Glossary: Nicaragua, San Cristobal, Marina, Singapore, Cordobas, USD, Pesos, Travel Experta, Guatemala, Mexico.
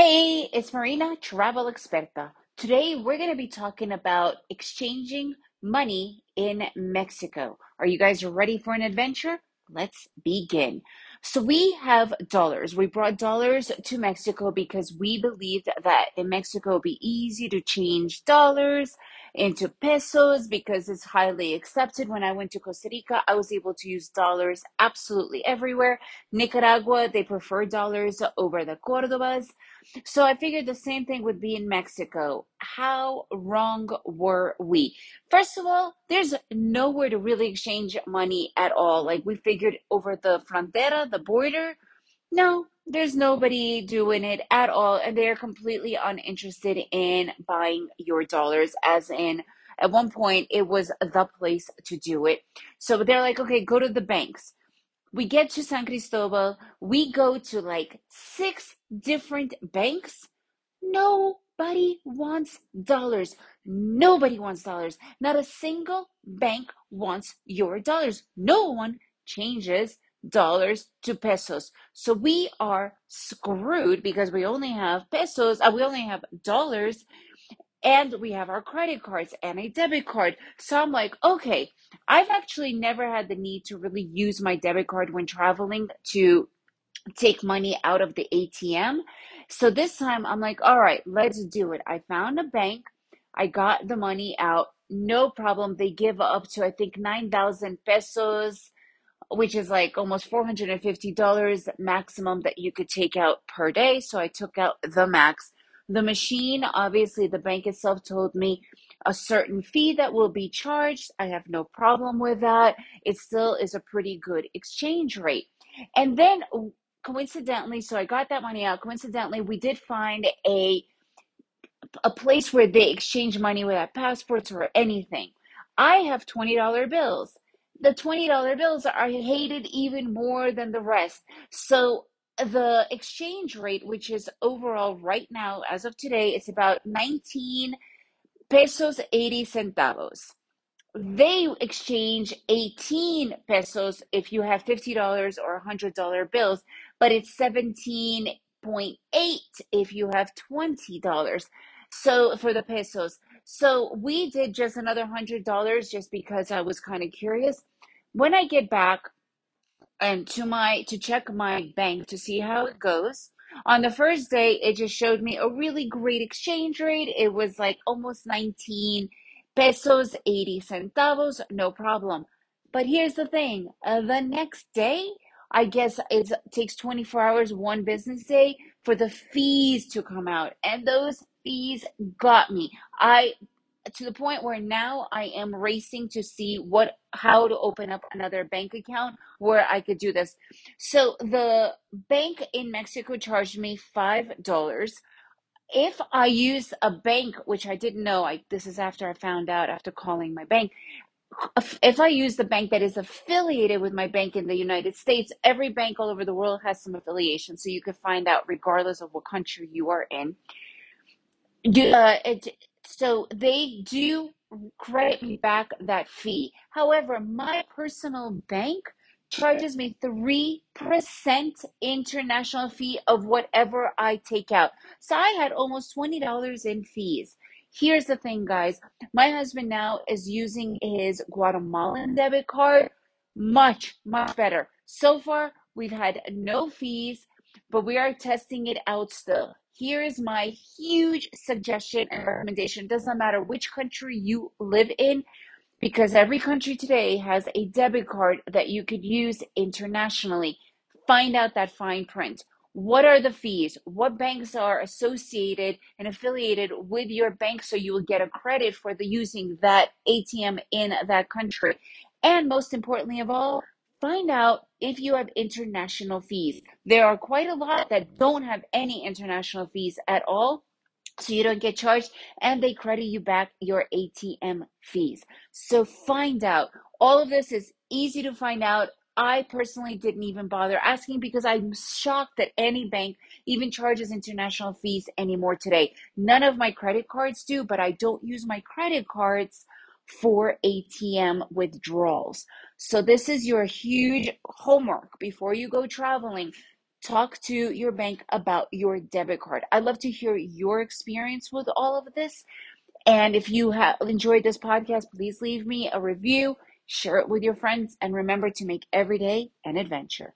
Hey, it's Marina, Travel Experta. Today, we're going to be talking about exchanging money in Mexico. Are you guys ready for an adventure? Let's begin. So we have dollars. We brought dollars to Mexico because we believed that in Mexico it would be easy to change dollars into pesos because it's highly accepted. When I went to Costa Rica, I was able to use dollars absolutely everywhere. Nicaragua, they prefer dollars over the Cordobas. So I figured the same thing would be in Mexico. How wrong were we? First of all, there's nowhere to really exchange money at all. Like we figured over the frontera, the border, no, there's nobody doing it at all, and they're completely uninterested in buying your dollars, as in at one point it was the place to do it. So they're like, okay, go to the banks. We get to San Cristobal, we go to like 6 different banks. Nobody wants dollars. Nobody wants dollars. Not a single bank wants your dollars. No one changes dollars to pesos. So we are screwed because we only have pesos, we only have dollars, and we have our credit cards and a debit card. So I'm like, okay, I've actually never had the need to really use my debit card when traveling to take money out of the ATM. So this time I'm like, all right, let's do it. I found a bank. I got the money out. No problem. They give up to, I think, 9,000 pesos, which is like almost $450 maximum that you could take out per day. So I took out the max. The machine, obviously the bank itself told me a certain fee that will be charged. I have no problem with that. It still is a pretty good exchange rate. And then coincidentally, so I got that money out. Coincidentally, we did find a place where they exchange money without passports or anything. I have $20 bills. The $20 bills are hated even more than the rest. So the exchange rate, which is overall right now, as of today, it's about 19 pesos 80 centavos. They exchange 18 pesos if you have $50 or $100 bills, but it's 17.8 if you have $20. So for the pesos. So we did just another $100 just because I was kind of curious. When I get back and to check my bank to see how it goes, on the first day, it just showed me a really great exchange rate. It was like almost 19 pesos, 80 centavos, no problem. But here's the thing, the next day, I guess it takes 24 hours, one business day, for the fees to come out. And those fees got me. To the point where now I am racing to see how to open up another bank account where I could do this. So the bank in Mexico charged me $5. If I use a bank, which I didn't know, this is after I found out after calling my bank. If I use the bank that is affiliated with my bank in the United States, every bank all over the world has some affiliation. So you can find out regardless of what country you are in. So they do credit me back that fee. However, my personal bank charges me 3% international fee of whatever I take out. So I had almost $20 in fees. Here's the thing, guys. My husband now is using his Guatemalan debit card. Much, much better. So far, we've had no fees, but we are testing it out still. Here is my huge suggestion and recommendation. It doesn't matter which country you live in, because every country today has a debit card that you could use internationally. Find out that fine print. What are the fees? What banks are associated and affiliated with your bank so you will get a credit for using that ATM in that country? And most importantly of all, find out if you have international fees. There are quite a lot that don't have any international fees at all, so you don't get charged, and they credit you back your ATM fees. So find out. All of this is easy to find out. I personally didn't even bother asking because I'm shocked that any bank even charges international fees anymore today. None of my credit cards do, but I don't use my credit cards for ATM withdrawals. So this is your huge homework before you go traveling. Talk to your bank about your debit card. I'd love to hear your experience with all of this. And if you have enjoyed this podcast, please leave me a review, share it with your friends, and remember to make every day an adventure.